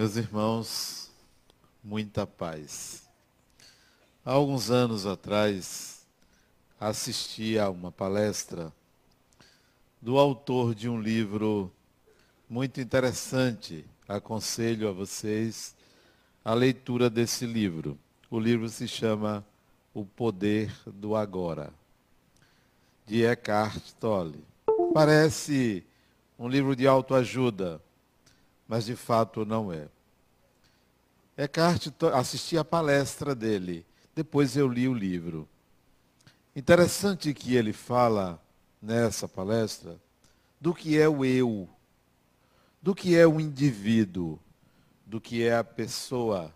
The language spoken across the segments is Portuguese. Meus irmãos, muita paz. Há alguns anos atrás, assisti a uma palestra do autor de um livro muito interessante. Aconselho a vocês a leitura desse livro. O livro se chama O Poder do Agora, de Eckhart Tolle. Parece um livro de autoajuda, mas de fato não é. Eckhart Tolle, assisti a palestra dele, depois eu li o livro. Interessante que ele fala nessa palestra do que é o eu, do que é o indivíduo, do que é a pessoa.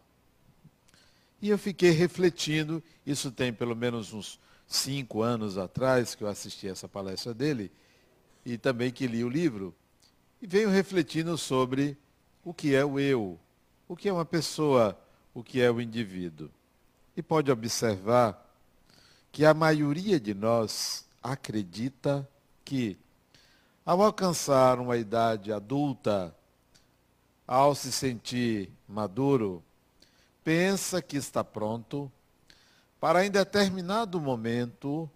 E eu fiquei refletindo, isso tem pelo menos uns 5 anos atrás que eu assisti essa palestra dele, e também que li o livro, e venho refletindo sobre o que é o eu, o que é uma pessoa, o que é o indivíduo. E pode observar que a maioria de nós acredita que, ao alcançar uma idade adulta, ao se sentir maduro, pensa que está pronto para, em determinado momento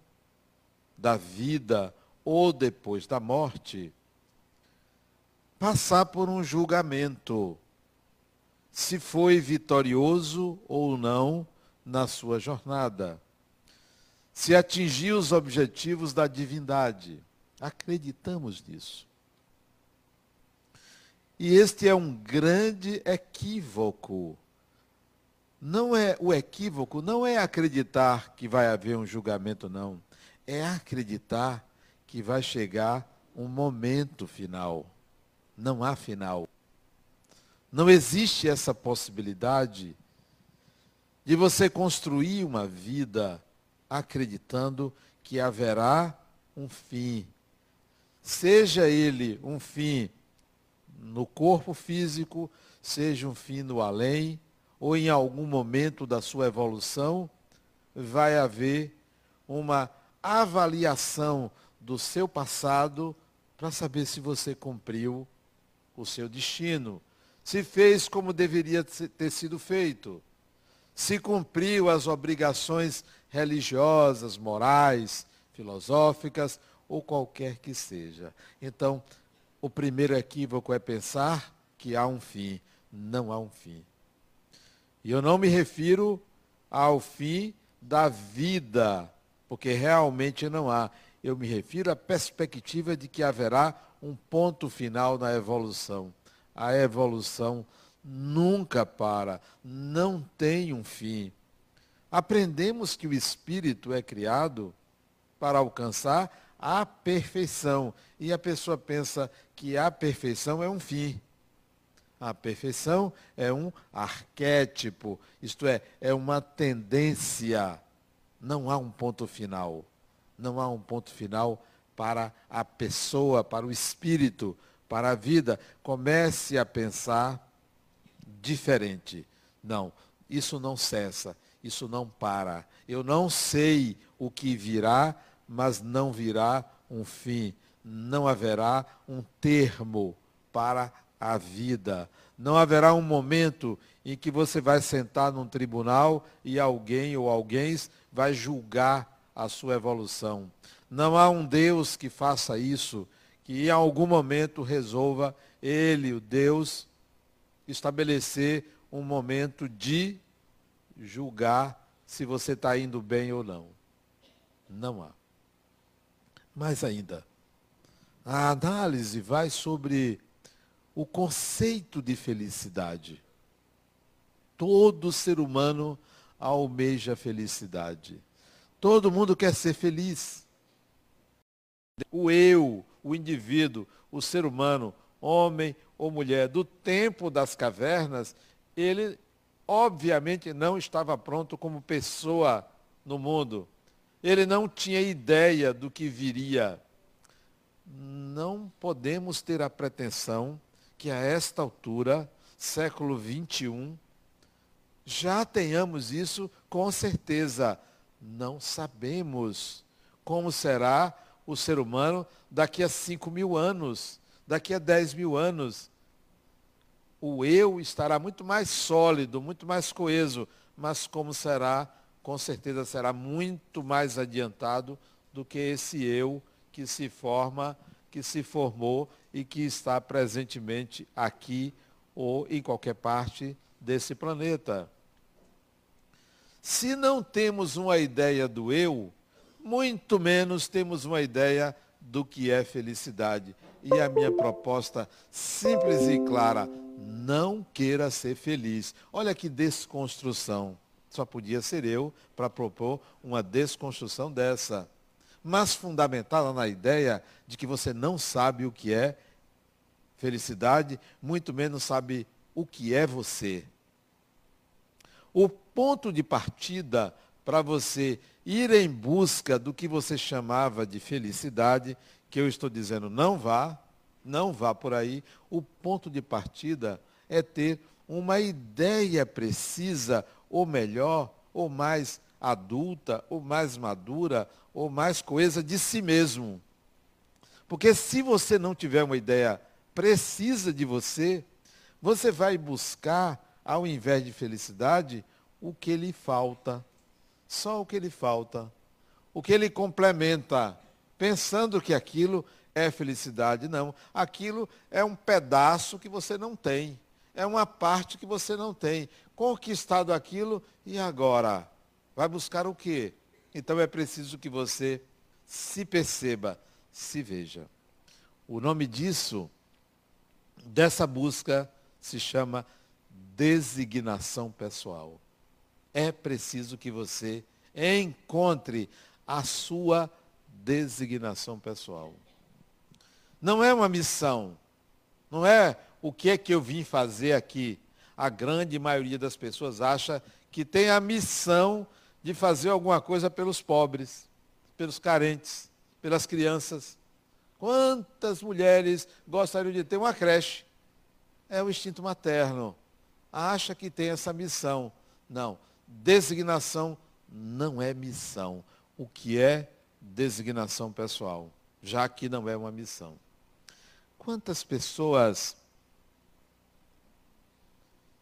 da vida ou depois da morte, passar por um julgamento, se foi vitorioso ou não na sua jornada, se atingiu os objetivos da divindade. Acreditamos nisso. E este é um grande equívoco. Não é o equívoco, não é acreditar que vai haver um julgamento, não. É acreditar que vai chegar um momento final. Não há final. Não existe essa possibilidade de você construir uma vida acreditando que haverá um fim. Seja ele um fim no corpo físico, seja um fim no além, ou em algum momento da sua evolução, vai haver uma avaliação do seu passado para saber se você cumpriu o seu destino, se fez como deveria ter sido feito, se cumpriu as obrigações religiosas, morais, filosóficas, ou qualquer que seja. Então, o primeiro equívoco é pensar que há um fim. Não há um fim. E eu não me refiro ao fim da vida, porque realmente não há. Eu me refiro à perspectiva de que haverá um ponto final na evolução. A evolução nunca para, não tem um fim. Aprendemos que o espírito é criado para alcançar a perfeição. E a pessoa pensa que a perfeição é um fim. A perfeição é um arquétipo, isto é uma tendência. Não há um ponto final. Não há um ponto final para a pessoa, para o espírito, para a vida. Comece a pensar diferente. Não, isso não cessa, isso não para. Eu não sei o que virá, mas não virá um fim. Não haverá um termo para a vida. Não haverá um momento em que você vai sentar num tribunal e alguém ou alguém vai julgar a sua evolução. Não há um Deus que faça isso, que em algum momento resolva ele, o Deus, estabelecer um momento de julgar se você está indo bem ou não. Não há. Mais ainda, a análise vai sobre o conceito de felicidade. Todo ser humano almeja felicidade. Todo mundo quer ser feliz. O eu, o indivíduo, o ser humano, homem ou mulher, do tempo das cavernas, ele obviamente não estava pronto como pessoa no mundo. Ele não tinha ideia do que viria. Não podemos ter a pretensão que a esta altura, século XXI, já tenhamos isso com certeza. Não sabemos como será o ser humano daqui a 5.000 anos, daqui a 10.000 anos. o eu estará muito mais sólido, muito mais coeso, mas como será, com certeza será muito mais adiantado do que esse eu que se forma, que se formou e que está presentemente aqui ou em qualquer parte desse planeta. Se não temos uma ideia do eu, muito menos temos uma ideia do que é felicidade. E a minha proposta simples e clara, não queira ser feliz. Olha que desconstrução. Só podia ser eu para propor uma desconstrução dessa. Mas fundamentada na ideia de que você não sabe o que é felicidade, muito menos sabe o que é você. O ponto de partida para você ir em busca do que você chamava de felicidade, que eu estou dizendo não vá por aí, o ponto de partida é ter uma ideia precisa, ou melhor, ou mais adulta, ou mais madura, ou mais coesa de si mesmo. Porque se você não tiver uma ideia precisa de você, você vai buscar, ao invés de felicidade, o que lhe falta. Só o que lhe falta. O que lhe complementa, pensando que aquilo é felicidade. Não, aquilo é um pedaço que você não tem. É uma parte que você não tem. Conquistado aquilo, e agora? Vai buscar o quê? Então é preciso que você se perceba, se veja. O nome disso, dessa busca, se chama designação pessoal. É preciso que você encontre a sua designação pessoal. Não é uma missão, não é o que é que eu vim fazer aqui. A grande maioria das pessoas acha que tem a missão de fazer alguma coisa pelos pobres, pelos carentes, pelas crianças. Quantas mulheres gostariam de ter uma creche? É o instinto materno. Acha que tem essa missão. Não. Designação não é missão. O que é designação pessoal? Já que não é uma missão. Quantas pessoas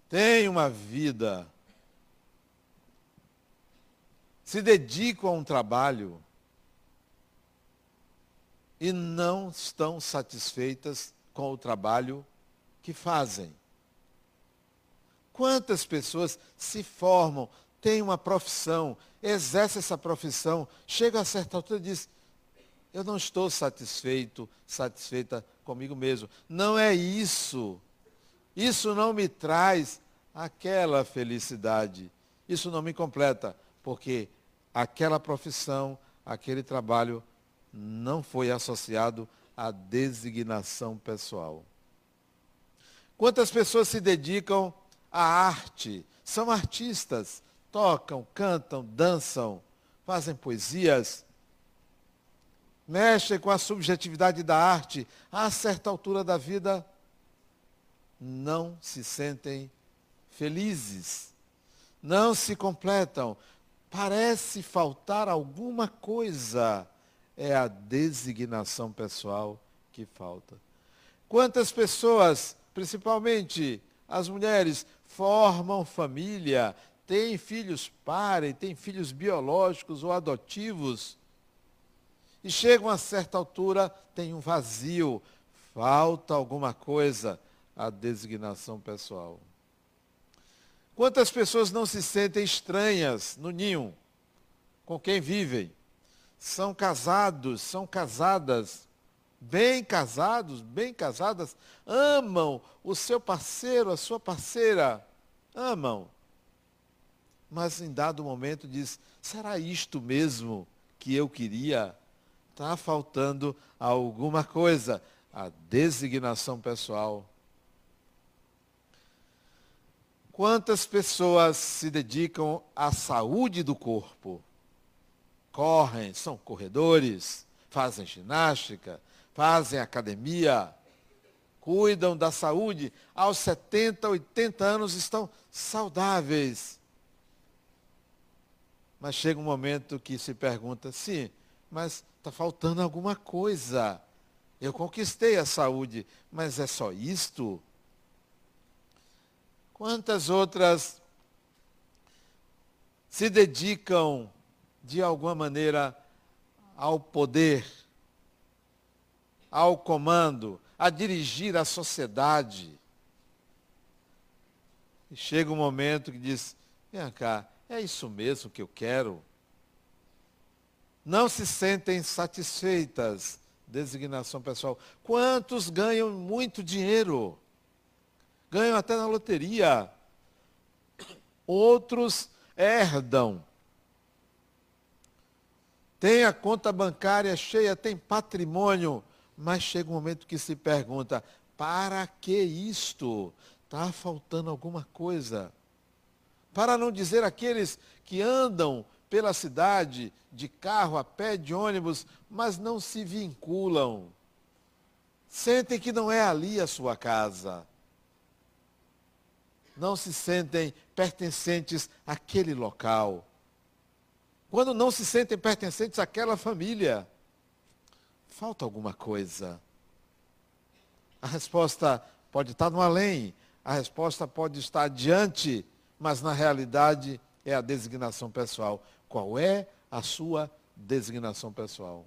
têm uma vida, se dedicam a um trabalho e não estão satisfeitas com o trabalho que fazem? Quantas pessoas se formam, têm uma profissão, exercem essa profissão, chega a certa altura e diz, eu não estou satisfeito, satisfeita comigo mesmo. Não é isso. Isso não me traz aquela felicidade. Isso não me completa, porque aquela profissão, aquele trabalho não foi associado à designação pessoal. Quantas pessoas se dedicam a arte, são artistas, tocam, cantam, dançam, fazem poesias, mexem com a subjetividade da arte, a certa altura da vida não se sentem felizes, não se completam, parece faltar alguma coisa, é a designação pessoal que falta. Quantas pessoas, principalmente as mulheres, formam família, têm filhos parem, têm filhos biológicos ou adotivos. E chegam a certa altura, tem um vazio, falta alguma coisa, a designação pessoal. Quantas pessoas não se sentem estranhas no ninho, com quem vivem? São casados, são casadas, bem casados, bem casadas, amam o seu parceiro, a sua parceira, amam. Mas em dado momento diz, será isto mesmo que eu queria? Está faltando alguma coisa, a designação pessoal. Quantas pessoas se dedicam à saúde do corpo? Correm, são corredores, fazem ginástica, fazem academia, cuidam da saúde, aos 70, 80 anos estão saudáveis. Mas chega um momento que se pergunta, sim, mas está faltando alguma coisa. Eu conquistei a saúde, mas é só isto? Quantas outras se dedicam, de alguma maneira, ao poder, ao comando, a dirigir a sociedade? E chega um momento que diz, vem cá, é isso mesmo que eu quero? Não se sentem satisfeitas, designação pessoal. Quantos ganham muito dinheiro? Ganham até na loteria. Outros herdam. Tem a conta bancária cheia, tem patrimônio, mas chega um momento que se pergunta, para que isto? Está faltando alguma coisa. Para não dizer aqueles que andam pela cidade, de carro, a pé, de ônibus, mas não se vinculam. Sentem que não é ali a sua casa. Não se sentem pertencentes àquele local. Quando não se sentem pertencentes àquela família, falta alguma coisa. A resposta pode estar no além, a resposta pode estar adiante, mas na realidade é a designação pessoal. Qual é a sua designação pessoal?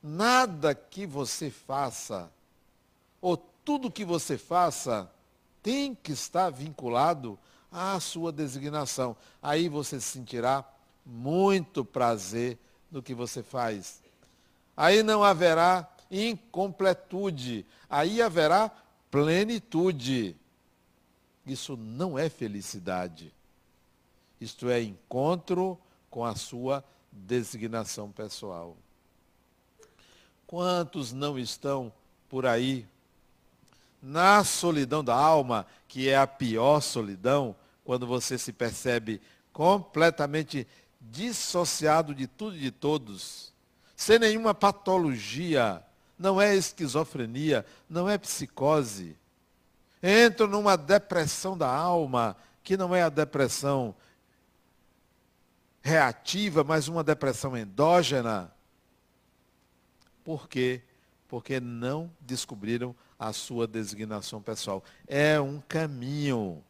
Nada que você faça, ou tudo que você faça, tem que estar vinculado à sua designação. Aí você sentirá muito prazer no que você faz. Aí não haverá incompletude, aí haverá plenitude. Isso não é felicidade. Isto é encontro com a sua designação pessoal. Quantos não estão por aí na solidão da alma, que é a pior solidão, quando você se percebe completamente dissociado de tudo e de todos, sem nenhuma patologia, não é esquizofrenia, não é psicose. Entro numa depressão da alma, que não é a depressão reativa, mas uma depressão endógena. Por quê? Porque não descobriram a sua designação pessoal. É um caminho,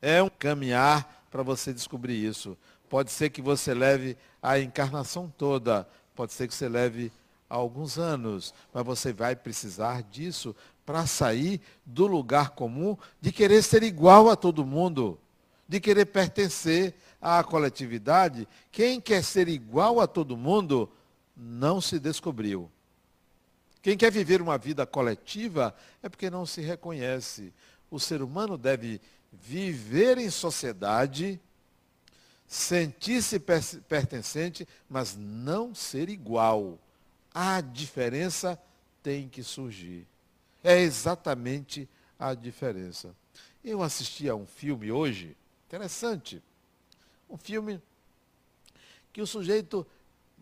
é um caminhar para você descobrir isso. Pode ser que você leve a encarnação toda, pode ser que você leve alguns anos, mas você vai precisar disso para sair do lugar comum de querer ser igual a todo mundo, de querer pertencer à coletividade. Quem quer ser igual a todo mundo não se descobriu. Quem quer viver uma vida coletiva é porque não se reconhece. O ser humano deve viver em sociedade, sentir-se pertencente, mas não ser igual. A diferença tem que surgir. É exatamente a diferença. Eu assisti a um filme hoje, interessante. Um filme que o sujeito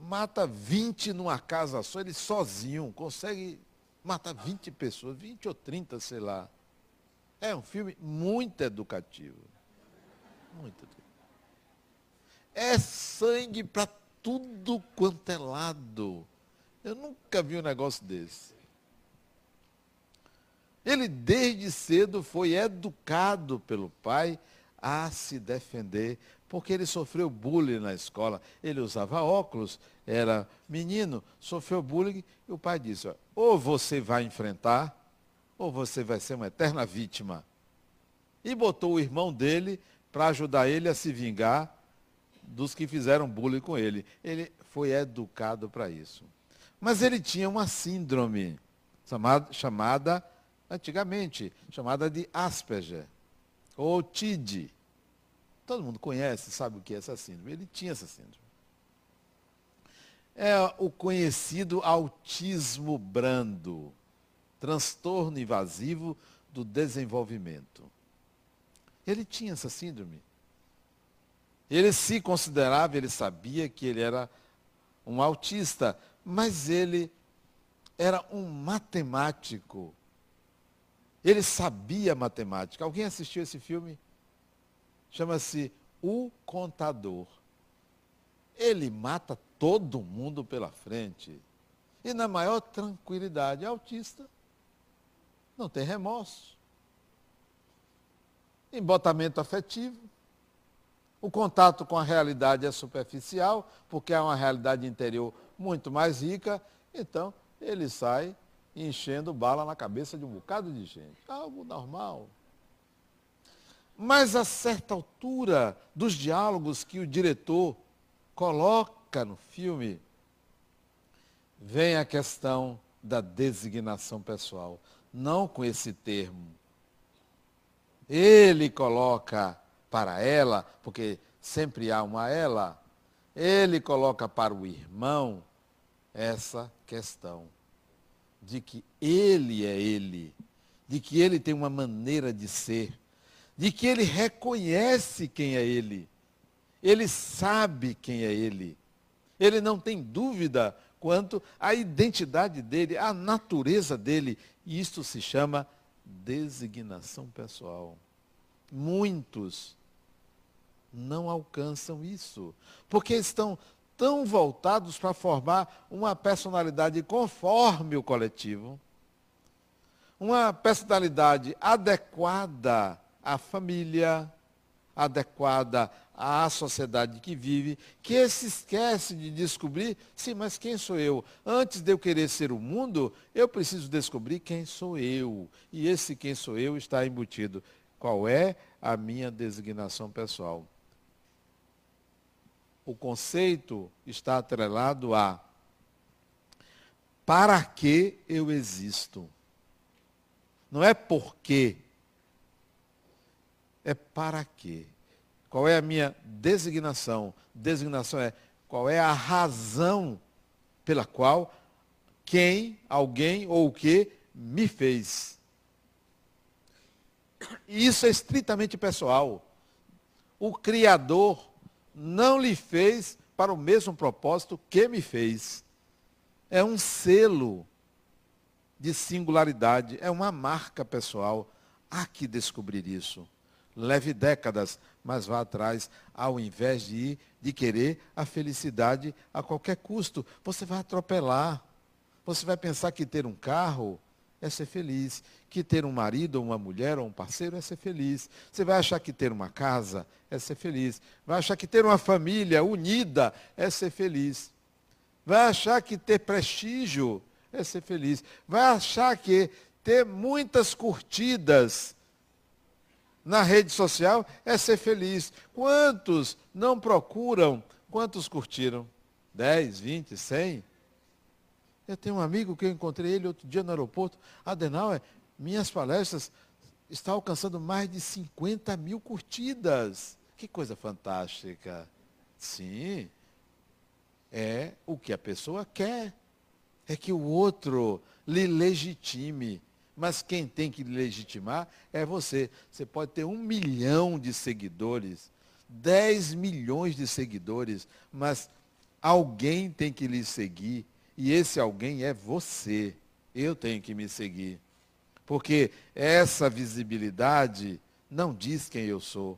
mata 20 numa casa só, ele sozinho consegue matar 20 pessoas, 20 ou 30, sei lá. É um filme muito educativo. Muito educativo. É sangue para tudo quanto é lado. Eu nunca vi um negócio desse. Ele desde cedo foi educado pelo pai a se defender, porque ele sofreu bullying na escola. Ele usava óculos, era menino, sofreu bullying, e o pai disse, ó, ou você vai enfrentar, ou você vai ser uma eterna vítima. E botou o irmão dele para ajudar ele a se vingar dos que fizeram bullying com ele. Ele foi educado para isso. Mas ele tinha uma síndrome, chamada antigamente, chamada de Asperger, ou TID. Todo mundo conhece, sabe o que é essa síndrome. Ele tinha essa síndrome. É o conhecido autismo brando, transtorno invasivo do desenvolvimento. Ele tinha essa síndrome. Ele se considerava, ele sabia que ele era um autista, mas ele era um matemático. Ele sabia matemática. Alguém assistiu esse filme? Chama-se O Contador. Ele mata todo mundo pela frente. E na maior tranquilidade. É autista. Não tem remorso. embotamento afetivo, o contato com a realidade é superficial, porque é uma realidade interior muito mais rica, então ele sai enchendo bala na cabeça de um bocado de gente. Algo normal. Mas a certa altura dos diálogos que o diretor coloca no filme, vem a questão da designação pessoal. Não com esse termo. Ele coloca para ela, porque sempre há uma ela, ele coloca para o irmão essa questão de que ele é ele, de que ele tem uma maneira de ser, de que ele reconhece quem é ele sabe quem é ele não tem dúvida quanto à identidade dele, à natureza dele, e isto se chama designação pessoal. Muitos não alcançam isso, porque estão tão voltados para formar uma personalidade conforme o coletivo, uma personalidade adequada à família, adequada à sociedade que vive, que se esquece de descobrir, sim, mas quem sou eu? Antes de eu querer ser o mundo, eu preciso descobrir quem sou eu. E esse quem sou eu está embutido. Qual é a minha designação pessoal? O conceito está atrelado a para que eu existo. Não é por quê, é para quê. Qual é a minha designação? Designação é qual é a razão pela qual quem, alguém ou o que me fez. E isso é estritamente pessoal. O Criador não lhe fez para o mesmo propósito que me fez. É um selo de singularidade, é uma marca pessoal. Há que descobrir isso. Leve décadas, mas vá atrás, ao invés de ir, de querer a felicidade a qualquer custo. Você vai atropelar. Você vai pensar que ter um carro é ser feliz, que ter um marido, ou uma mulher, ou um parceiro é ser feliz. Você vai achar que ter uma casa é ser feliz. Vai achar que ter uma família unida é ser feliz. Vai achar que ter prestígio é ser feliz. Vai achar que ter muitas curtidas na rede social é ser feliz. Quantos não procuram? Quantos curtiram? 10, 20, 100? Eu tenho um amigo que eu encontrei ele outro dia no aeroporto. Adenauer, minhas palestras estão alcançando mais de 50 mil curtidas. Que coisa fantástica. Sim, é o que a pessoa quer. É que o outro lhe legitime. Mas quem tem que lhe legitimar é você. Você pode ter 1 milhão de seguidores, 10 milhões de seguidores, mas alguém tem que lhe seguir. E esse alguém é você. Eu tenho que me seguir. Porque essa visibilidade não diz quem eu sou.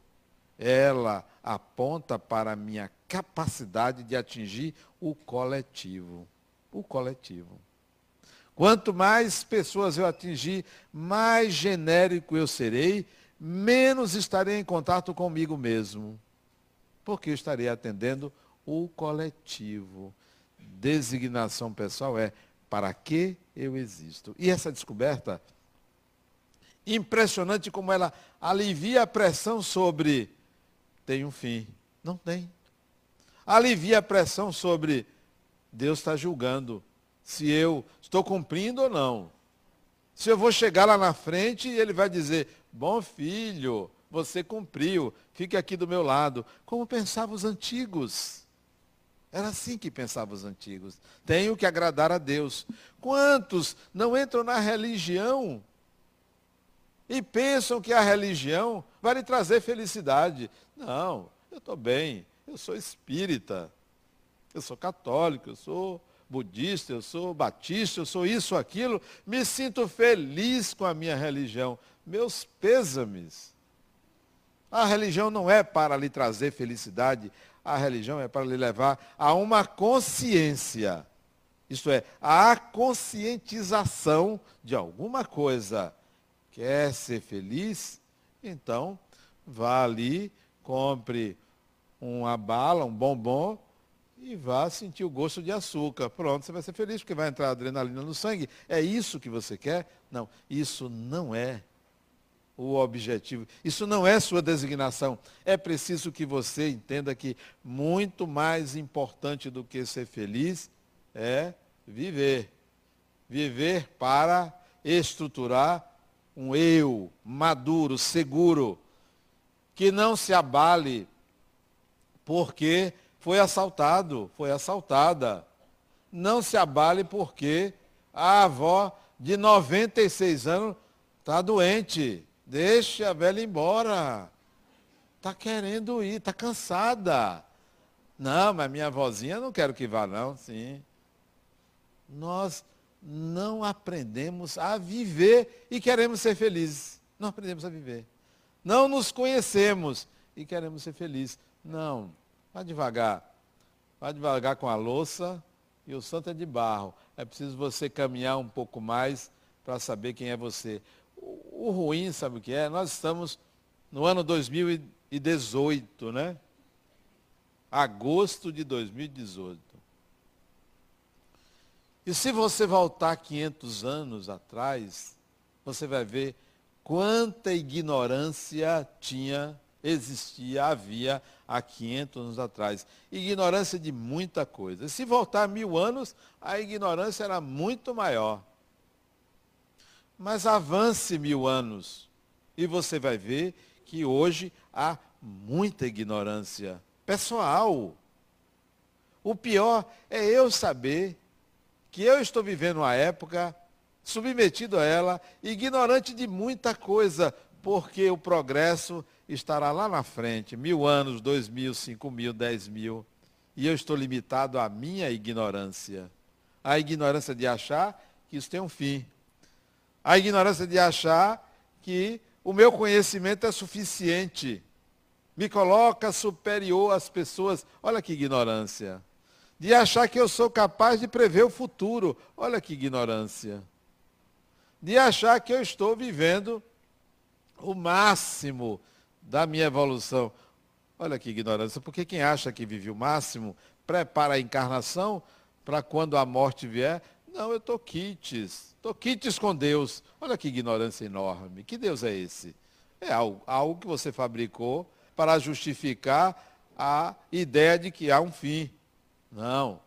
Ela aponta para a minha capacidade de atingir o coletivo. O coletivo. Quanto mais pessoas eu atingir, mais genérico eu serei, menos estarei em contato comigo mesmo. Porque eu estarei atendendo o coletivo. Designação pessoal é para que eu existo. E essa descoberta, impressionante como ela alivia a pressão sobre tem um fim. Não tem. Alivia a pressão sobre Deus está julgando se eu estou cumprindo ou não. Se eu vou chegar lá na frente e ele vai dizer, bom filho, você cumpriu, fique aqui do meu lado. Como pensavam os antigos. Era assim que pensavam os antigos. Tenho que agradar a Deus. Quantos não entram na religião e pensam que a religião vai lhe trazer felicidade? Não, eu estou bem, eu sou espírita, eu sou católico, eu sou budista, eu sou batista, eu sou isso, aquilo. Me sinto feliz com a minha religião. Meus pêsames. A religião não é para lhe trazer felicidade. A religião é para lhe levar a uma consciência, isto é, a conscientização de alguma coisa. Quer ser feliz? Então, vá ali, compre uma bala, um bombom, e vá sentir o gosto de açúcar. Pronto, você vai ser feliz, porque vai entrar adrenalina no sangue. É isso que você quer? Não, isso não é o objetivo. Isso não é sua designação. É preciso que você entenda que muito mais importante do que ser feliz é viver. Viver para estruturar um eu maduro, seguro, que não se abale porque foi assaltado, foi assaltada. Não se abale porque a avó de 96 anos está doente. Deixa a velha ir embora. Está querendo ir, está cansada. Não, mas minha avózinha não quero que vá, não. Sim. Nós não aprendemos a viver e queremos ser felizes. Não aprendemos a viver. Não nos conhecemos e queremos ser felizes. Não. Vá devagar. Vá devagar com a louça e o santo é de barro. É preciso você caminhar um pouco mais para saber quem é você. O ruim, sabe o que é? Nós estamos no ano 2018, né? Agosto de 2018. E se você voltar 500 anos atrás, você vai ver quanta ignorância tinha, existia, havia há 500 anos atrás. Ignorância de muita coisa. E se voltar 1000 anos, a ignorância era muito maior. Mas avance 1000 anos e você vai ver que hoje há muita ignorância pessoal. O pior é eu saber que eu estou vivendo uma época, submetido a ela, ignorante de muita coisa, porque o progresso estará lá na frente, 1000 anos, 2000, 5000, 10000, e eu estou limitado à minha ignorância. A ignorância de achar que isso tem um fim. A ignorância de achar que o meu conhecimento é suficiente, me coloca superior às pessoas. Olha que ignorância. De achar que eu sou capaz de prever o futuro. Olha que ignorância. De achar que eu estou vivendo o máximo da minha evolução. Olha que ignorância. Porque quem acha que vive o máximo, prepara a encarnação para quando a morte vier. Não, eu estou quites. Estou quites com Deus. Olha que ignorância enorme. Que Deus é esse? É algo que você fabricou para justificar a ideia de que há um fim. Não,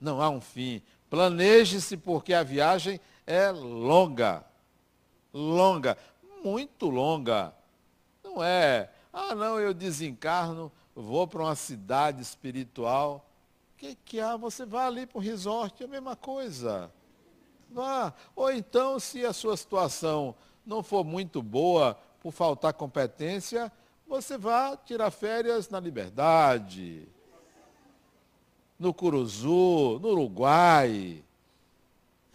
não há um fim. Planeje-se porque a viagem é longa. Longa, muito longa. Não é, ah não, eu desencarno, vou para uma cidade espiritual. O que há? Você vai ali para o resort, é a mesma coisa. Vá. Ou então, se a sua situação não for muito boa, por faltar competência, você vá tirar férias na Liberdade, no Curuzu, no Uruguai.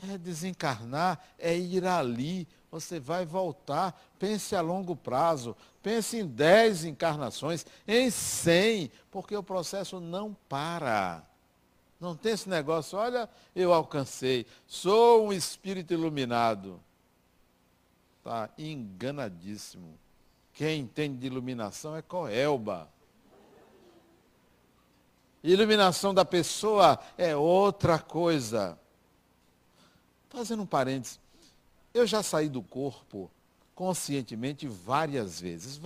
É desencarnar, é ir ali, você vai voltar, pense a longo prazo, pense em 10 encarnações, em 100, porque o processo não para. Não tem esse negócio, olha, eu alcancei, sou um espírito iluminado. Está enganadíssimo. Quem entende de iluminação é Coelba. Iluminação da pessoa é outra coisa. Fazendo um parênteses, eu já saí do corpo conscientemente várias vezes.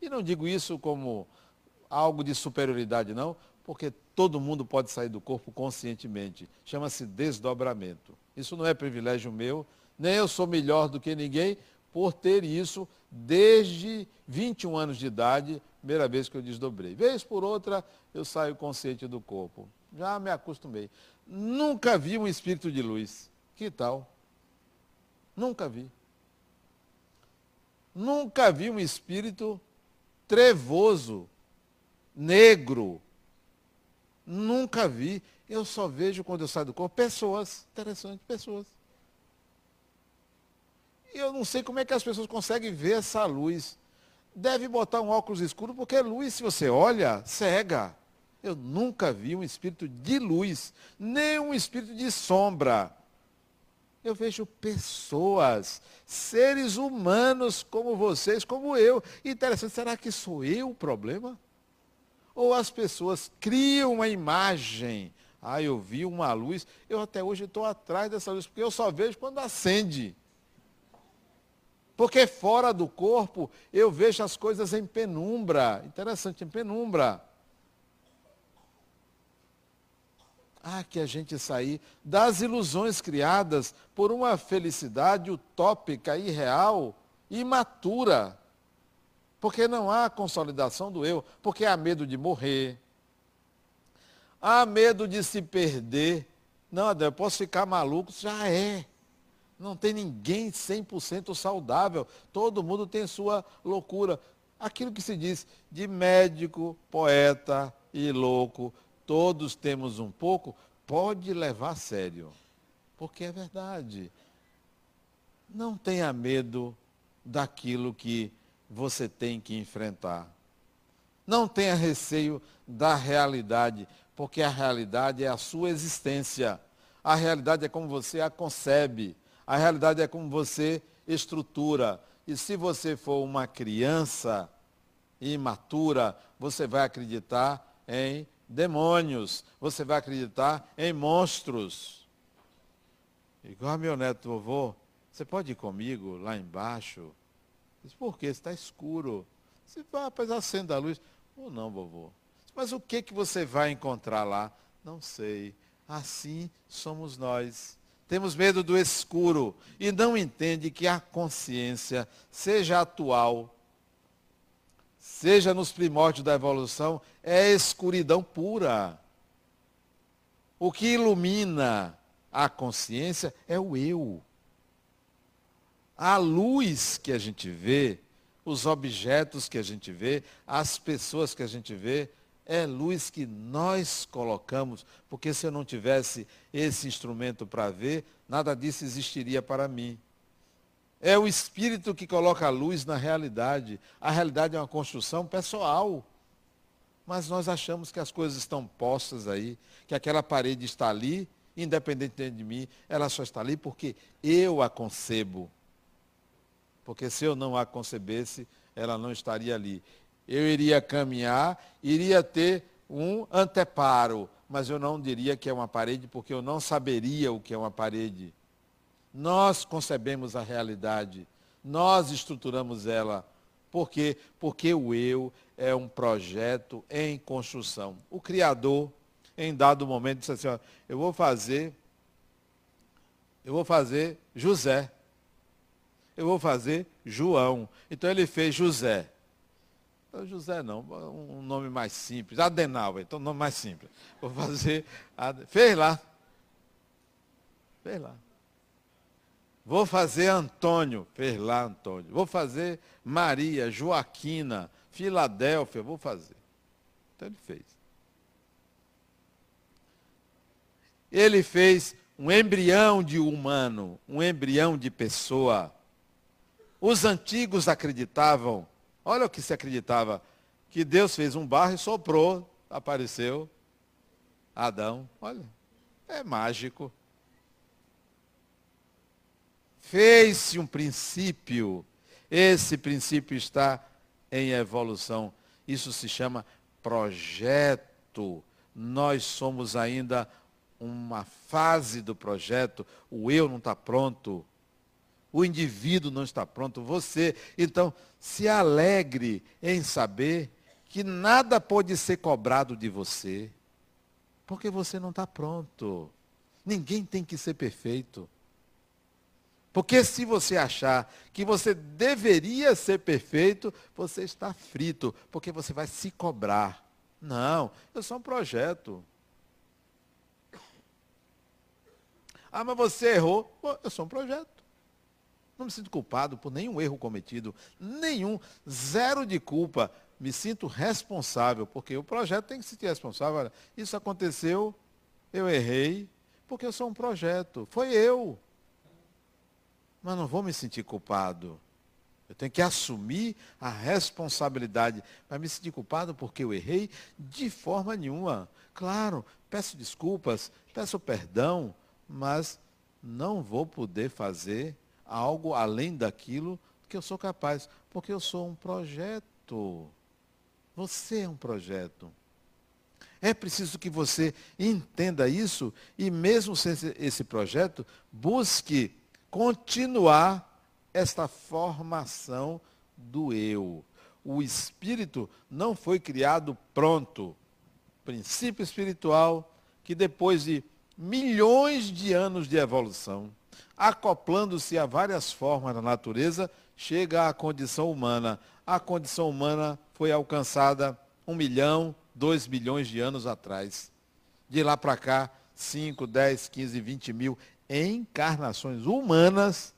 E não digo isso como algo de superioridade, não, porque todo mundo pode sair do corpo conscientemente. Chama-se desdobramento. Isso não é privilégio meu, nem eu sou melhor do que ninguém por ter isso desde 21 anos de idade, primeira vez que eu desdobrei. Vez por outra, eu saio consciente do corpo. Já me acostumei. Nunca vi um espírito de luz. Que tal? Nunca vi. Nunca vi um espírito trevoso, negro. Nunca vi. Eu só vejo, quando eu saio do corpo, pessoas. Interessante, pessoas. E eu não sei como é que as pessoas conseguem ver essa luz. Deve botar um óculos escuro, porque luz, se você olha, cega. Eu nunca vi um espírito de luz, nem um espírito de sombra. Eu vejo pessoas, seres humanos como vocês, como eu. Interessante, será que sou eu o problema? Ou as pessoas criam uma imagem? Ah, eu vi uma luz, eu até hoje estou atrás dessa luz, porque eu só vejo quando acende. Porque fora do corpo, eu vejo as coisas em penumbra. Interessante, em penumbra. Há que a gente sair das ilusões criadas por uma felicidade utópica, irreal, imatura. Porque não há consolidação do eu, porque há medo de morrer, há medo de se perder. Não, Adão, eu posso ficar maluco, já é. Não tem ninguém 100% saudável, todo mundo tem sua loucura. Aquilo que se diz de médico, poeta e louco, todos temos um pouco, pode levar a sério, porque é verdade. Não tenha medo daquilo que você tem que enfrentar. Não tenha receio da realidade, porque a realidade é a sua existência. A realidade é como você a concebe, a realidade é como você estrutura. E se você for uma criança imatura, você vai acreditar em demônios, você vai acreditar em monstros. Igual meu neto, vovô, você pode ir comigo lá embaixo? Diz, por quê? Está escuro. Você vai, rapaz, acenda a luz. Ou não, vovô? Mas o que, que você vai encontrar lá? Não sei. Assim somos nós. Temos medo do escuro e não entende que a consciência, seja atual, seja nos primórdios da evolução, é escuridão pura. O que ilumina a consciência é o eu. A luz que a gente vê, os objetos que a gente vê, as pessoas que a gente vê, é luz que nós colocamos, porque se eu não tivesse esse instrumento para ver, nada disso existiria para mim. É o espírito que coloca a luz na realidade. A realidade é uma construção pessoal. Mas nós achamos que as coisas estão postas aí, que aquela parede está ali, independente de mim, ela só está ali porque eu a concebo. Porque se eu não a concebesse, ela não estaria ali. Eu iria caminhar, iria ter um anteparo, mas eu não diria que é uma parede, porque eu não saberia o que é uma parede. Nós concebemos a realidade, nós estruturamos ela. Por quê? Porque o eu é um projeto em construção. O Criador, em dado momento, disse assim, ó, eu vou fazer José, eu vou fazer João. Então ele fez José. Então, José não, um nome mais simples, Adenauer, então um nome mais simples. Vou fazer, fez lá. Vou fazer Antônio, fez lá Antônio. Vou fazer Maria, Joaquina, Filadélfia, vou fazer. Então ele fez. Ele fez um embrião de humano, um embrião de pessoa. Os antigos acreditavam, olha o que se acreditava, que Deus fez um barro e soprou, apareceu Adão. Olha, é mágico. Fez-se um princípio, esse princípio está em evolução. Isso se chama projeto. Nós somos ainda uma fase do projeto, o eu não está pronto, o indivíduo não está pronto, você. Então, se alegre em saber que nada pode ser cobrado de você, porque você não está pronto. Ninguém tem que ser perfeito. Porque se você achar que você deveria ser perfeito, você está frito, porque você vai se cobrar. Não, eu sou um projeto. Ah, mas você errou. Bom, eu sou um projeto. Não me sinto culpado por nenhum erro cometido, nenhum, zero de culpa. Me sinto responsável, porque o projeto tem que se sentir responsável. Olha, isso aconteceu, eu errei, porque eu sou um projeto. Foi eu. Mas não vou me sentir culpado. Eu tenho que assumir a responsabilidade. Mas me sentir culpado porque eu errei? De forma nenhuma. Claro, peço desculpas, peço perdão, mas não vou poder fazer algo além daquilo que eu sou capaz, porque eu sou um projeto. Você é um projeto. É preciso que você entenda isso e mesmo sem esse projeto, busque continuar esta formação do eu. O espírito não foi criado pronto. Princípio espiritual que depois de milhões de anos de evolução, acoplando-se a várias formas da natureza, chega à condição humana. A condição humana foi alcançada 1 milhão, 2 milhões de anos atrás. De lá para cá, 5, 10, 15, 20 mil encarnações humanas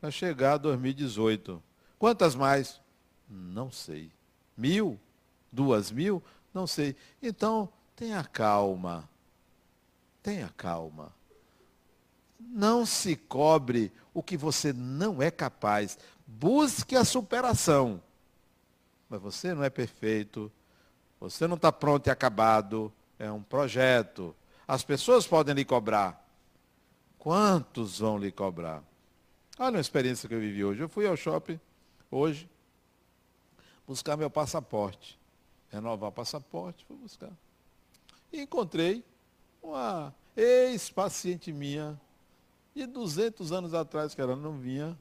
para chegar a 2018. Quantas mais? Não sei. 1000? 2000? Não sei. Então, tenha calma. Tenha calma. Não se cobre o que você não é capaz. Busque a superação. Mas você não é perfeito. Você não está pronto e acabado. É um projeto. As pessoas podem lhe cobrar. Quantos vão lhe cobrar? Olha uma experiência que eu vivi hoje. Eu fui ao shopping hoje buscar meu passaporte. Renovar o passaporte, fui buscar. E encontrei uma ex-paciente minha, de 200 anos atrás, que ela não vinha.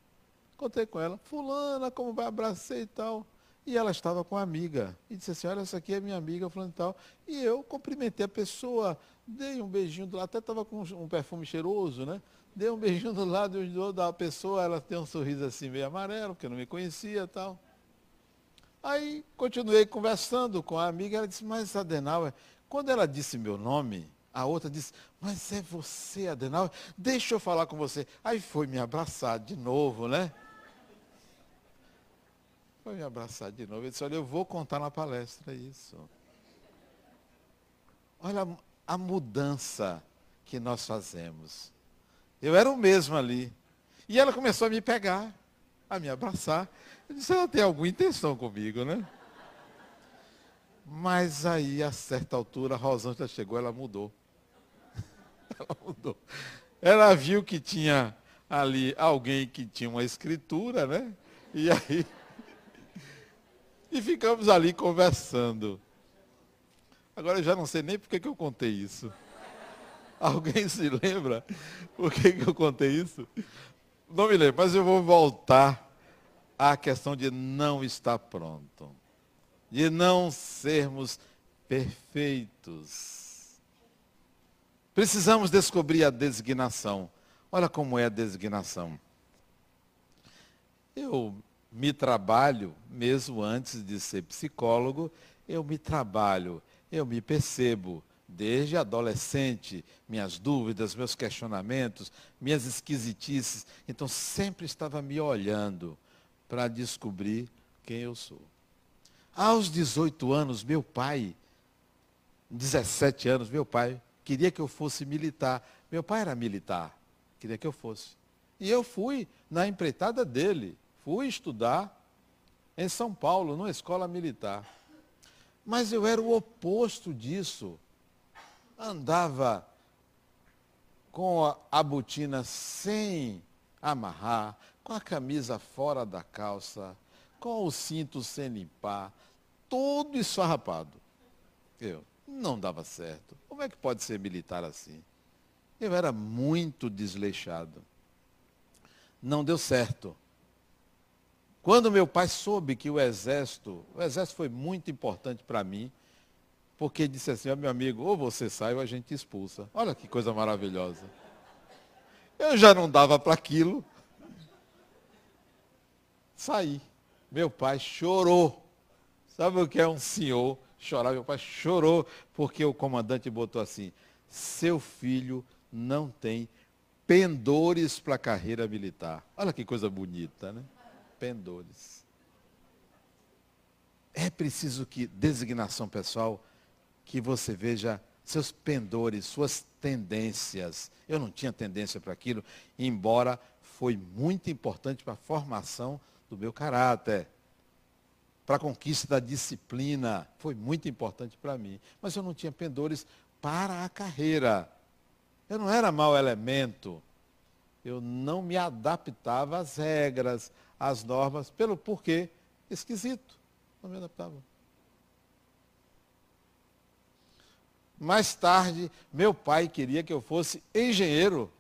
Contei com ela, fulana, como vai, abracei e tal. E ela estava com uma amiga. E disse assim, olha, essa aqui é minha amiga, fulano e tal. E eu cumprimentei a pessoa, dei um beijinho do lado, até estava com um perfume cheiroso, né? Dei um beijinho do lado e do outro da pessoa, ela tem um sorriso assim meio amarelo, porque não me conhecia e tal. Aí continuei conversando com a amiga, ela disse, mas Adenauer, quando ela disse meu nome, a outra disse, mas é você, Adenauer, deixa eu falar com você. Aí foi me abraçar de novo, né? Foi me abraçar de novo. Eu disse, olha, eu vou contar na palestra isso. Olha a mudança que nós fazemos. Eu era o mesmo ali. E ela começou a me pegar, a me abraçar. Eu disse, ela tem alguma intenção comigo, né? Mas aí, a certa altura, a Rosângela chegou, ela mudou. Ela mudou. Ela viu que tinha ali alguém que tinha uma escritura, né? E aí... E ficamos ali conversando. Agora eu já não sei nem por que eu contei isso. Alguém se lembra por que eu contei isso? Não me lembro, mas eu vou voltar à questão de não estar pronto. De não sermos perfeitos. Precisamos descobrir a designação. Olha como é a designação. Eu me trabalho, mesmo antes de ser psicólogo, eu me trabalho, eu me percebo. Desde adolescente, minhas dúvidas, meus questionamentos, minhas esquisitices. Então, sempre estava me olhando para descobrir quem eu sou. Aos 18 anos, meu pai, 17 anos, meu pai queria que eu fosse militar. Meu pai era militar, queria que eu fosse. E eu fui na empreitada dele. Fui estudar em São Paulo, numa escola militar. Mas eu era o oposto disso. Andava com a botina sem amarrar, com a camisa fora da calça, com o cinto sem limpar, todo esfarrapado. Eu, não dava certo. Como é que pode ser militar assim? Eu era muito desleixado. Não deu certo. Quando meu pai soube que o exército foi muito importante para mim, porque disse assim, ó, meu amigo, ou você sai ou a gente te expulsa. Olha que coisa maravilhosa. Eu já não dava para aquilo. Saí. Meu pai chorou. Sabe o que é um senhor chorar? Meu pai chorou porque o comandante botou assim, seu filho não tem pendores para a carreira militar. Olha que coisa bonita, né? Pendores. É preciso que, designação pessoal, que você veja seus pendores, suas tendências. Eu não tinha tendência para aquilo, embora foi muito importante para a formação do meu caráter, para a conquista da disciplina, foi muito importante para mim. Mas eu não tinha pendores para a carreira. Eu não era mau elemento. eu não me adaptava às regras, às normas, pelo porquê esquisito. Não me adaptava. Mais tarde, meu pai queria que eu fosse engenheiro.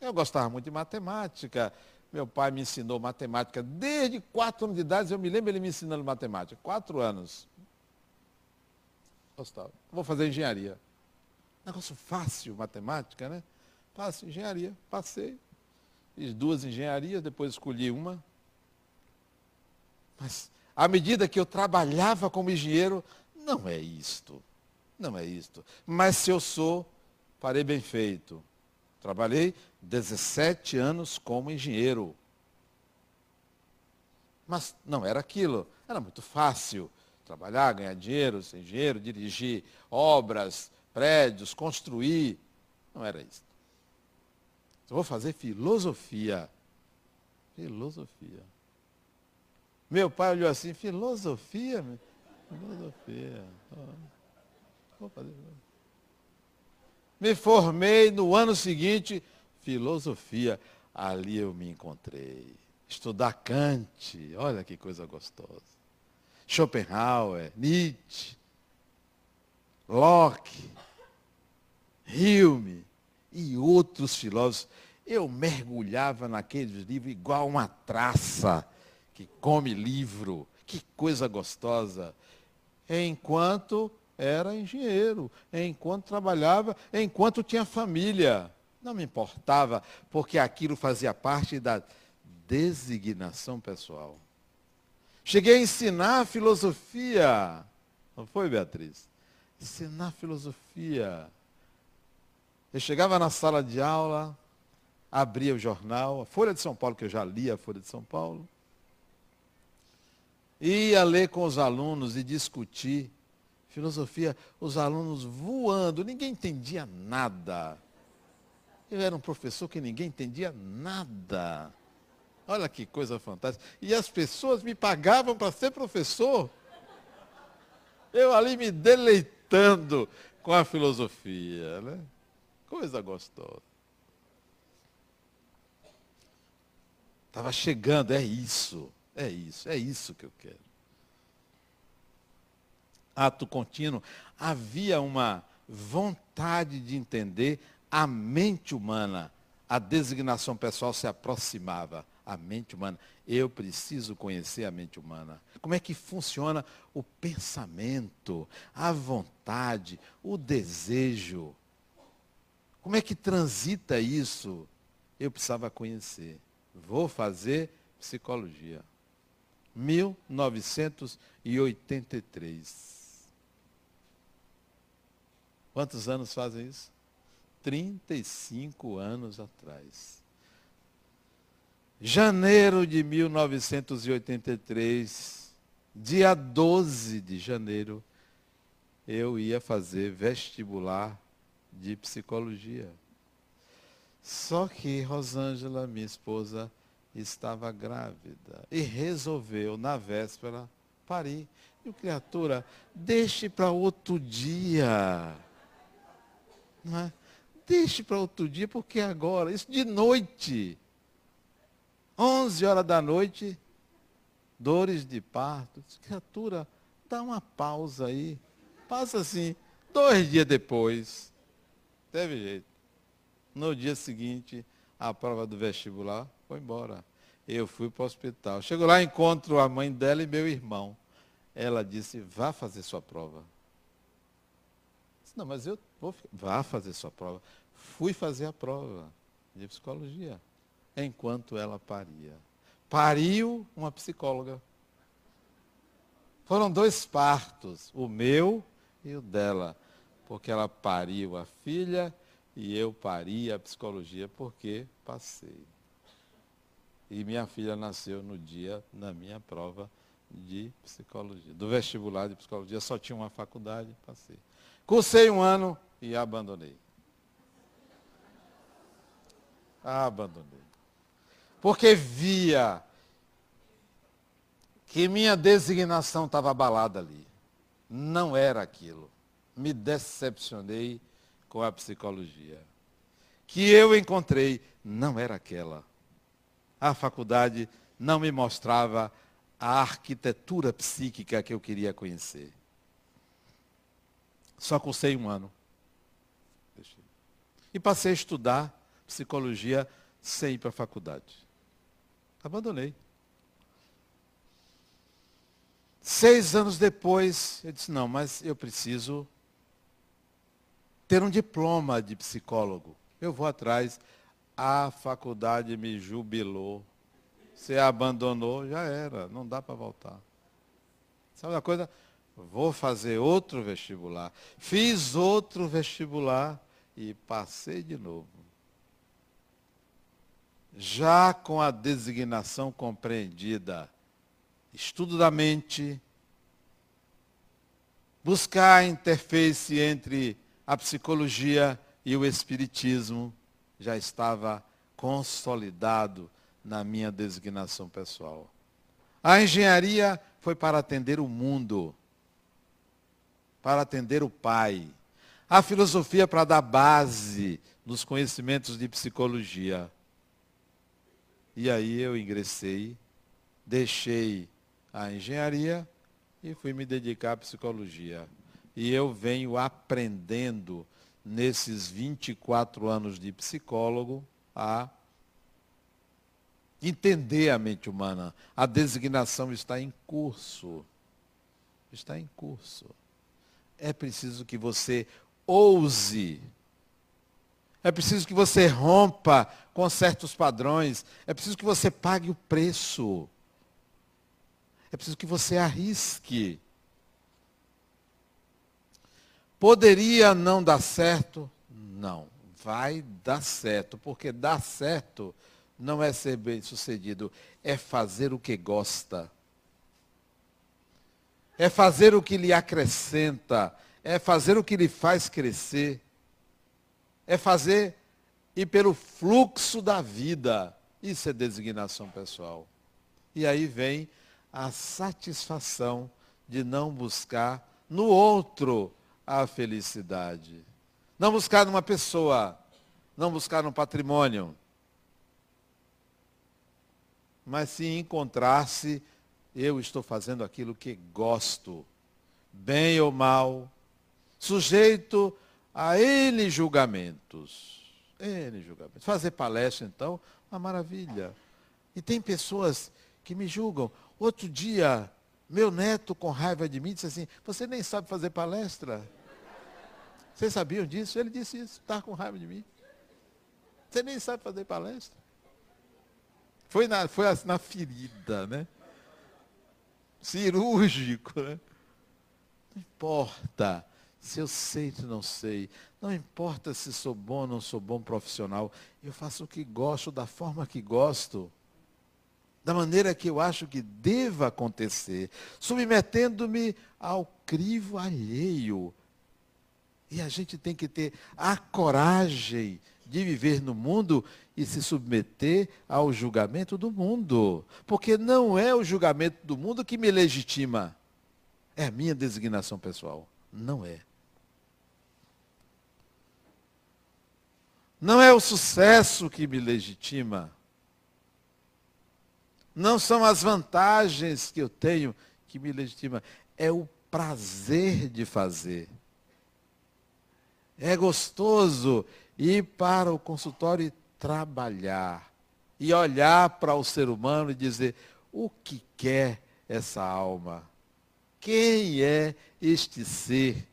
Eu gostava muito de matemática. Meu pai me ensinou matemática desde 4 anos de idade. Eu me lembro ele me ensinando matemática. 4 anos. Gostava. Vou fazer engenharia. Negócio fácil, matemática, né? Fácil, engenharia. Passei. Fiz 2 engenharias, depois escolhi uma. Mas, à medida que eu trabalhava como engenheiro, não é isto. Não é isto. Mas se eu sou, farei bem feito. Trabalhei 17 anos como engenheiro. Mas não era aquilo. Era muito fácil. Trabalhar, ganhar dinheiro, ser engenheiro, dirigir obras, prédios, construir. Não era isso. Eu vou fazer filosofia. Filosofia. Meu pai olhou assim, filosofia? Filosofia. Me formei no ano seguinte, filosofia. Ali eu me encontrei. Estudar Kant, olha que coisa gostosa. Schopenhauer, Nietzsche, Locke, Hume e outros filósofos. Eu mergulhava naqueles livros igual uma traça que come livro. Que coisa gostosa. Enquanto era engenheiro, enquanto trabalhava, enquanto tinha família. Não me importava, porque aquilo fazia parte da designação pessoal. Cheguei a ensinar filosofia. Não foi, Beatriz? Ensinar filosofia. Eu chegava na sala de aula, abria o jornal, a Folha de São Paulo, que eu já lia a Folha de São Paulo, ia ler com os alunos e discutir filosofia, os alunos voando, ninguém entendia nada. Eu era um professor que ninguém entendia nada. Olha que coisa fantástica. E as pessoas me pagavam para ser professor. Eu ali me deleitando com a filosofia, né? Coisa gostosa. Estava chegando, é isso, é isso, é isso que eu quero. Ato contínuo, havia uma vontade de entender a mente humana. A designação pessoal se aproximava. A mente humana. Eu preciso conhecer a mente humana. Como é que funciona o pensamento, a vontade, o desejo? Como é que transita isso? Eu precisava conhecer. Vou fazer psicologia. 1983. Quantos anos fazem isso? 35 anos atrás. Janeiro de 1983, dia 12 de janeiro, eu ia fazer vestibular de psicologia. Só que Rosângela, minha esposa, estava grávida e resolveu, na véspera, parir. E o criatura, deixe para outro dia. Não é? Deixe para outro dia, porque agora, isso de noite, 11 horas da noite, dores de parto. Criatura, dá uma pausa aí. Passa assim, 2 dias depois. Teve jeito. No dia seguinte, a prova do vestibular foi embora. Eu fui para o hospital. Chego lá, encontro a mãe dela e meu irmão. Ela disse, vá fazer sua prova. Não, mas eu vou ficar. Vá fazer sua prova. Fui fazer a prova de psicologia, enquanto ela paria. Pariu uma psicóloga. Foram 2 partos, o meu e o dela, porque ela pariu a filha e eu pari a psicologia, porque passei. E minha filha nasceu no dia da minha prova de psicologia, do vestibular de psicologia, só tinha uma faculdade, passei. Cursei 1 ano e abandonei. Abandonei. Porque via que minha designação estava abalada ali. Não era aquilo. Me decepcionei com a psicologia. que eu encontrei não era aquela. A faculdade não me mostrava a arquitetura psíquica que eu queria conhecer. Só cursei um ano. E passei a estudar psicologia sem ir para a faculdade. Abandonei. 6 anos depois, eu disse, não, mas eu preciso ter um diploma de psicólogo. Eu vou atrás. A faculdade me jubilou. Você abandonou, já era, não dá para voltar. Sabe uma coisa? Vou fazer outro vestibular. Fiz outro vestibular e passei de novo. Já com a designação compreendida, estudo da mente, buscar a interface entre a psicologia e o espiritismo, já estava consolidado na minha designação pessoal. A engenharia foi para atender o mundo, para atender o Pai. A filosofia para dar base nos conhecimentos de psicologia. E aí eu ingressei, deixei a engenharia e fui me dedicar à psicologia. E eu venho aprendendo, nesses 24 anos de psicólogo, a entender a mente humana. A designação está em curso. Está em curso. É preciso que você ouse. É preciso que você rompa com certos padrões. É preciso que você pague o preço. É preciso que você arrisque. Poderia não dar certo? Não. Vai dar certo. Porque dar certo não é ser bem sucedido. É fazer o que gosta. É fazer o que lhe acrescenta. É fazer o que lhe faz crescer. É fazer e pelo fluxo da vida. Isso é designação pessoal. E aí vem a satisfação de não buscar no outro a felicidade. Não buscar numa pessoa, não buscar num patrimônio, mas se encontrar-se, eu estou fazendo aquilo que gosto, bem ou mal, sujeito a N julgamentos. N julgamentos. Fazer palestra, então, uma maravilha. E tem pessoas que me julgam. Outro dia, meu neto, com raiva de mim, disse assim, você nem sabe fazer palestra? Vocês sabiam disso? Ele disse isso, está com raiva de mim. Você nem sabe fazer palestra? Foi na ferida, né? Cirúrgico, né? Não importa se eu sei ou não sei. Não importa se sou bom ou não sou bom profissional. Eu faço o que gosto, da forma que gosto. Da maneira que eu acho que deva acontecer, submetendo-me ao crivo alheio. E a gente tem que ter a coragem de viver no mundo e se submeter ao julgamento do mundo. Porque não é o julgamento do mundo que me legitima. É a minha designação pessoal. Não é. Não é o sucesso que me legitima. Não são as vantagens que eu tenho que me legitimam. É o prazer de fazer. É gostoso ir para o consultório e trabalhar. E olhar para o ser humano e dizer, o que quer essa alma? Quem é este ser?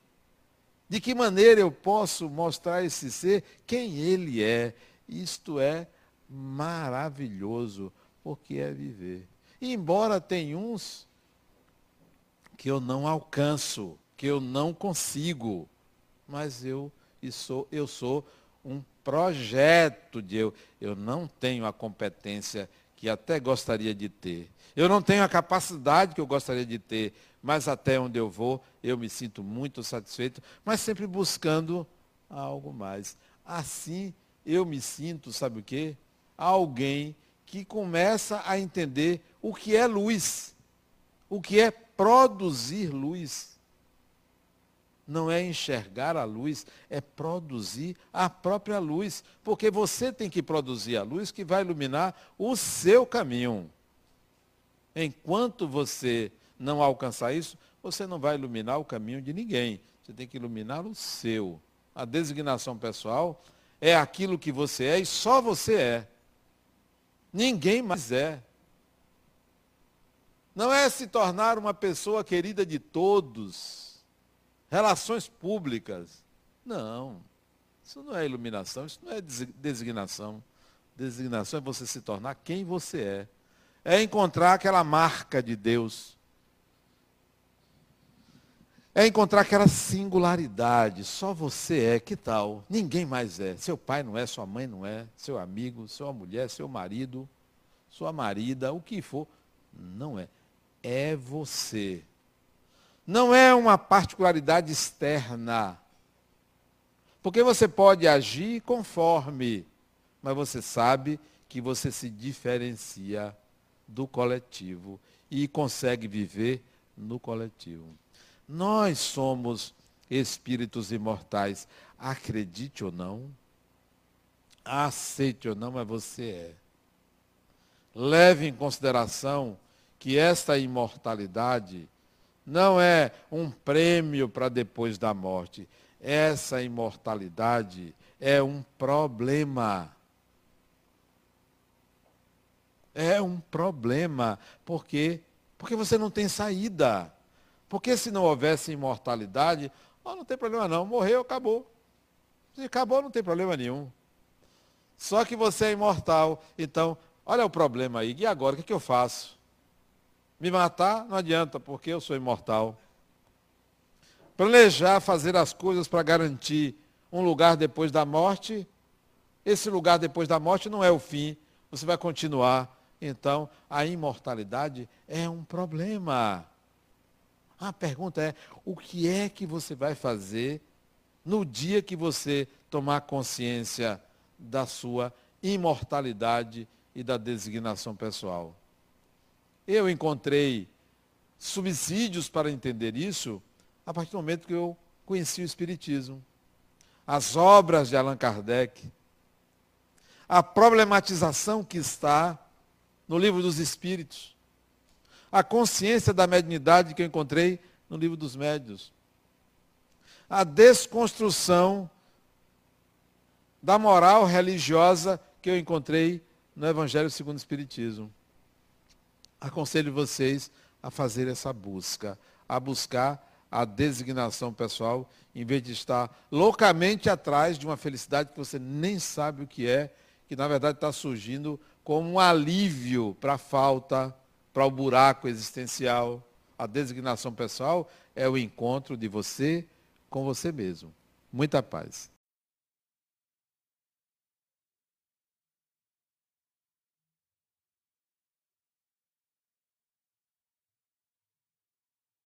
De que maneira eu posso mostrar a esse ser quem ele é? Isto é maravilhoso. Porque é viver. E embora tem uns que eu não alcanço, que eu não consigo, mas eu sou um projeto de eu. Eu não tenho a competência que até gostaria de ter. Eu não tenho a capacidade que eu gostaria de ter, mas até onde eu vou, eu me sinto muito satisfeito, mas sempre buscando algo mais. Assim, eu me sinto, sabe o quê? Alguém que começa a entender o que é luz, o que é produzir luz. não é enxergar a luz, é produzir a própria luz, porque você tem que produzir a luz que vai iluminar o seu caminho. Enquanto você não alcançar isso, você não vai iluminar o caminho de ninguém, você tem que iluminar o seu. A designação pessoal é aquilo que você é e só você é. Ninguém mais é. Não é se tornar uma pessoa querida de todos, relações públicas. Não, isso não é iluminação, isso não é designação. Designação é você se tornar quem você é. É encontrar aquela marca de Deus. É encontrar aquela singularidade, só você é, que tal? Ninguém mais é, seu pai não é, sua mãe não é, seu amigo, sua mulher, seu marido, sua marida, o que for, não é. É você. Não é uma particularidade externa, porque você pode agir conforme, mas você sabe que você se diferencia do coletivo e consegue viver no coletivo. Nós somos espíritos imortais, acredite ou não, aceite ou não, mas você é. Leve em consideração que esta imortalidade não é um prêmio para depois da morte. Essa imortalidade é um problema. É um problema. Por quê? Porque você não tem saída. Porque se não houvesse imortalidade, oh, não tem problema não, morreu, acabou. Se acabou, não tem problema nenhum. Só que você é imortal, então, olha o problema aí, e agora, o que é que eu faço? Me matar não adianta, porque eu sou imortal. Planejar, fazer as coisas para garantir um lugar depois da morte, esse lugar depois da morte não é o fim, você vai continuar. Então, a imortalidade é um problema. A pergunta é, o que é que você vai fazer no dia que você tomar consciência da sua imortalidade e da designação pessoal? Eu encontrei subsídios para entender isso a partir do momento que eu conheci o Espiritismo. As obras de Allan Kardec, a problematização que está no Livro dos Espíritos, a consciência da mediunidade que eu encontrei no Livro dos Médiuns. A desconstrução da moral religiosa que eu encontrei no Evangelho segundo o Espiritismo. Aconselho vocês a fazer essa busca, a buscar a designação pessoal, em vez de estar loucamente atrás de uma felicidade que você nem sabe o que é, que na verdade está surgindo como um alívio para a falta, para o buraco existencial. A designação pessoal é o encontro de você com você mesmo. Muita paz.